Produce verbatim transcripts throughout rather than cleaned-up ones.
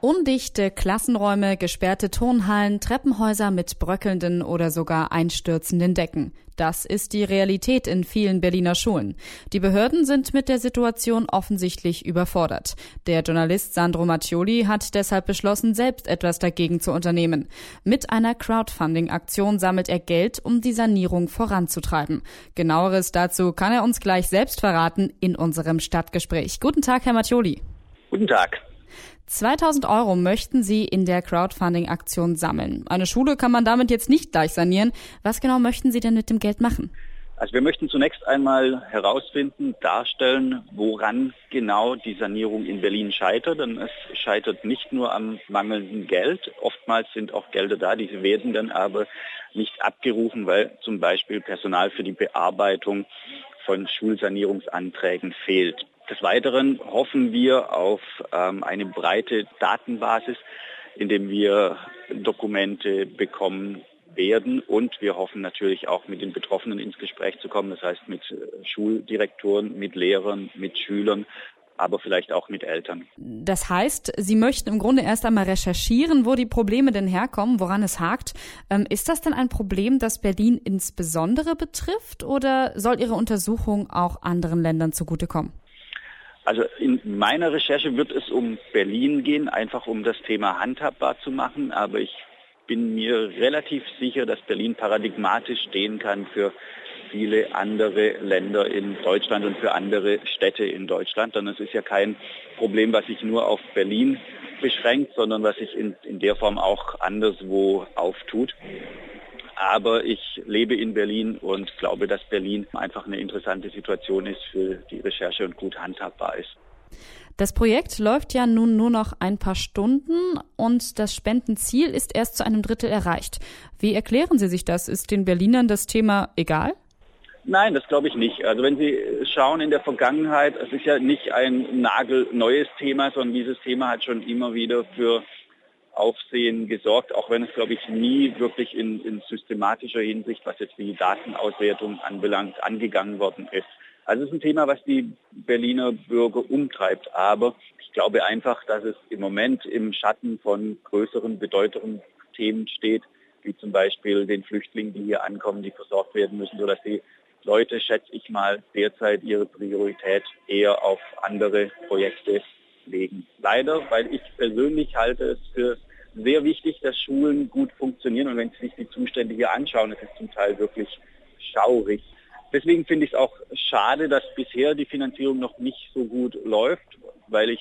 Undichte Klassenräume, gesperrte Turnhallen, Treppenhäuser mit bröckelnden oder sogar einstürzenden Decken. Das ist die Realität in vielen Berliner Schulen. Die Behörden sind mit der Situation offensichtlich überfordert. Der Journalist Sandro Mattioli hat deshalb beschlossen, selbst etwas dagegen zu unternehmen. Mit einer Crowdfunding-Aktion sammelt er Geld, um die Sanierung voranzutreiben. Genaueres dazu kann er uns gleich selbst verraten in unserem Stadtgespräch. Guten Tag, Herr Mattioli. Guten Tag. zweitausend Euro möchten Sie in der Crowdfunding-Aktion sammeln. Eine Schule kann man damit jetzt nicht gleich sanieren. Was genau möchten Sie denn mit dem Geld machen? Also wir möchten zunächst einmal herausfinden, darstellen, woran genau die Sanierung in Berlin scheitert. Denn es scheitert nicht nur am mangelnden Geld. Oftmals sind auch Gelder da, die werden dann aber nicht abgerufen, weil zum Beispiel Personal für die Bearbeitung von Schulsanierungsanträgen fehlt. Des Weiteren hoffen wir auf ähm, eine breite Datenbasis, indem wir Dokumente bekommen werden, und wir hoffen natürlich auch, mit den Betroffenen ins Gespräch zu kommen, das heißt mit Schuldirektoren, mit Lehrern, mit Schülern, aber vielleicht auch mit Eltern. Das heißt, Sie möchten im Grunde erst einmal recherchieren, wo die Probleme denn herkommen, woran es hakt. Ähm, ist das denn ein Problem, das Berlin insbesondere betrifft, oder soll Ihre Untersuchung auch anderen Ländern zugutekommen? Also in meiner Recherche wird es um Berlin gehen, einfach um das Thema handhabbar zu machen. Aber ich bin mir relativ sicher, dass Berlin paradigmatisch stehen kann für viele andere Länder in Deutschland und für andere Städte in Deutschland. Denn es ist ja kein Problem, was sich nur auf Berlin beschränkt, sondern was sich in, in der Form auch anderswo auftut. Aber ich lebe in Berlin und glaube, dass Berlin einfach eine interessante Situation ist für die Recherche und gut handhabbar ist. Das Projekt läuft ja nun nur noch ein paar Stunden und das Spendenziel ist erst zu einem Drittel erreicht. Wie erklären Sie sich das? Ist den Berlinern das Thema egal? Nein, das glaube ich nicht. Also wenn Sie schauen in der Vergangenheit, es ist ja nicht ein nagelneues Thema, sondern dieses Thema hat schon immer wieder für Aufsehen gesorgt, auch wenn es, glaube ich, nie wirklich in, in systematischer Hinsicht, was jetzt die Datenauswertung anbelangt, angegangen worden ist. Also es ist ein Thema, was die Berliner Bürger umtreibt, aber ich glaube einfach, dass es im Moment im Schatten von größeren, bedeutenden Themen steht, wie zum Beispiel den Flüchtlingen, die hier ankommen, die versorgt werden müssen, sodass die Leute, schätze ich mal, derzeit ihre Priorität eher auf andere Projekte legen. Leider, weil ich persönlich halte es für sehr wichtig, dass Schulen gut funktionieren, und wenn Sie sich die Zustände hier anschauen, das ist zum Teil wirklich schaurig. Deswegen finde ich es auch schade, dass bisher die Finanzierung noch nicht so gut läuft, weil ich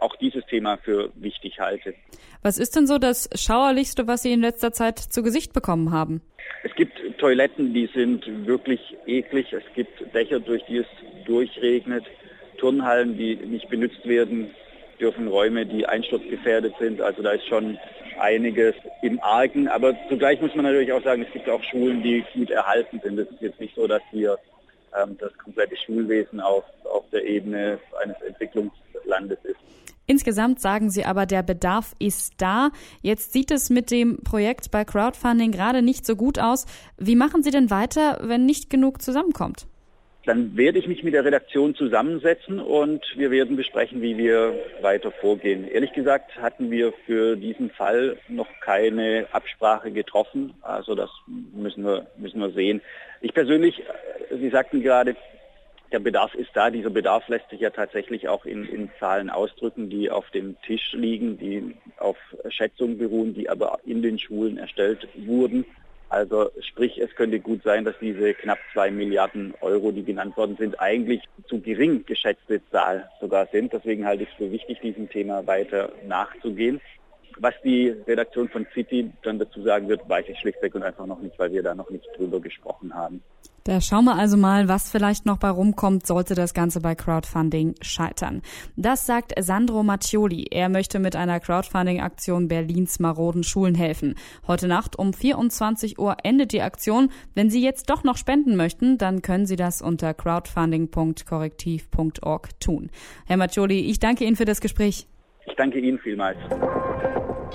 auch dieses Thema für wichtig halte. Was ist denn so das Schauerlichste, was Sie in letzter Zeit zu Gesicht bekommen haben? Es gibt Toiletten, die sind wirklich eklig. Es gibt Dächer, durch die es durchregnet. Turnhallen, die nicht benutzt werden dürfen, Räume, die einsturzgefährdet sind. Also da ist schon einiges im Argen. Aber zugleich muss man natürlich auch sagen, es gibt auch Schulen, die gut erhalten sind. Es ist jetzt nicht so, dass wir ähm, das komplette Schulwesen auf, auf der Ebene eines Entwicklungslandes ist. Insgesamt sagen Sie aber, der Bedarf ist da. Jetzt sieht es mit dem Projekt bei Crowdfunding gerade nicht so gut aus. Wie machen Sie denn weiter, wenn nicht genug zusammenkommt? Dann werde ich mich mit der Redaktion zusammensetzen und wir werden besprechen, wie wir weiter vorgehen. Ehrlich gesagt hatten wir für diesen Fall noch keine Absprache getroffen, also das müssen wir, müssen wir sehen. Ich persönlich, Sie sagten gerade, der Bedarf ist da. Dieser Bedarf lässt sich ja tatsächlich auch in, in Zahlen ausdrücken, die auf dem Tisch liegen, die auf Schätzungen beruhen, die aber in den Schulen erstellt wurden. Also sprich, es könnte gut sein, dass diese knapp zwei Milliarden Euro, die genannt worden sind, eigentlich zu gering geschätzte Zahl sogar sind. Deswegen halte ich es für wichtig, diesem Thema weiter nachzugehen. Was die Redaktion von City dann dazu sagen wird, weiß ich schlichtweg und einfach noch nicht, weil wir da noch nicht drüber gesprochen haben. Da schauen wir also mal, was vielleicht noch bei rumkommt, sollte das Ganze bei Crowdfunding scheitern. Das sagt Sandro Mattioli. Er möchte mit einer Crowdfunding-Aktion Berlins maroden Schulen helfen. Heute Nacht um vierundzwanzig Uhr endet die Aktion. Wenn Sie jetzt doch noch spenden möchten, dann können Sie das unter crowdfunding punkt korrektiv punkt org tun. Herr Mattioli, ich danke Ihnen für das Gespräch. Ich danke Ihnen vielmals.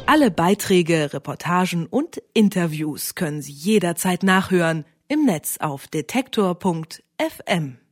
Alle Beiträge, Reportagen und Interviews können Sie jederzeit nachhören. Im Netz auf detektor Punkt F M.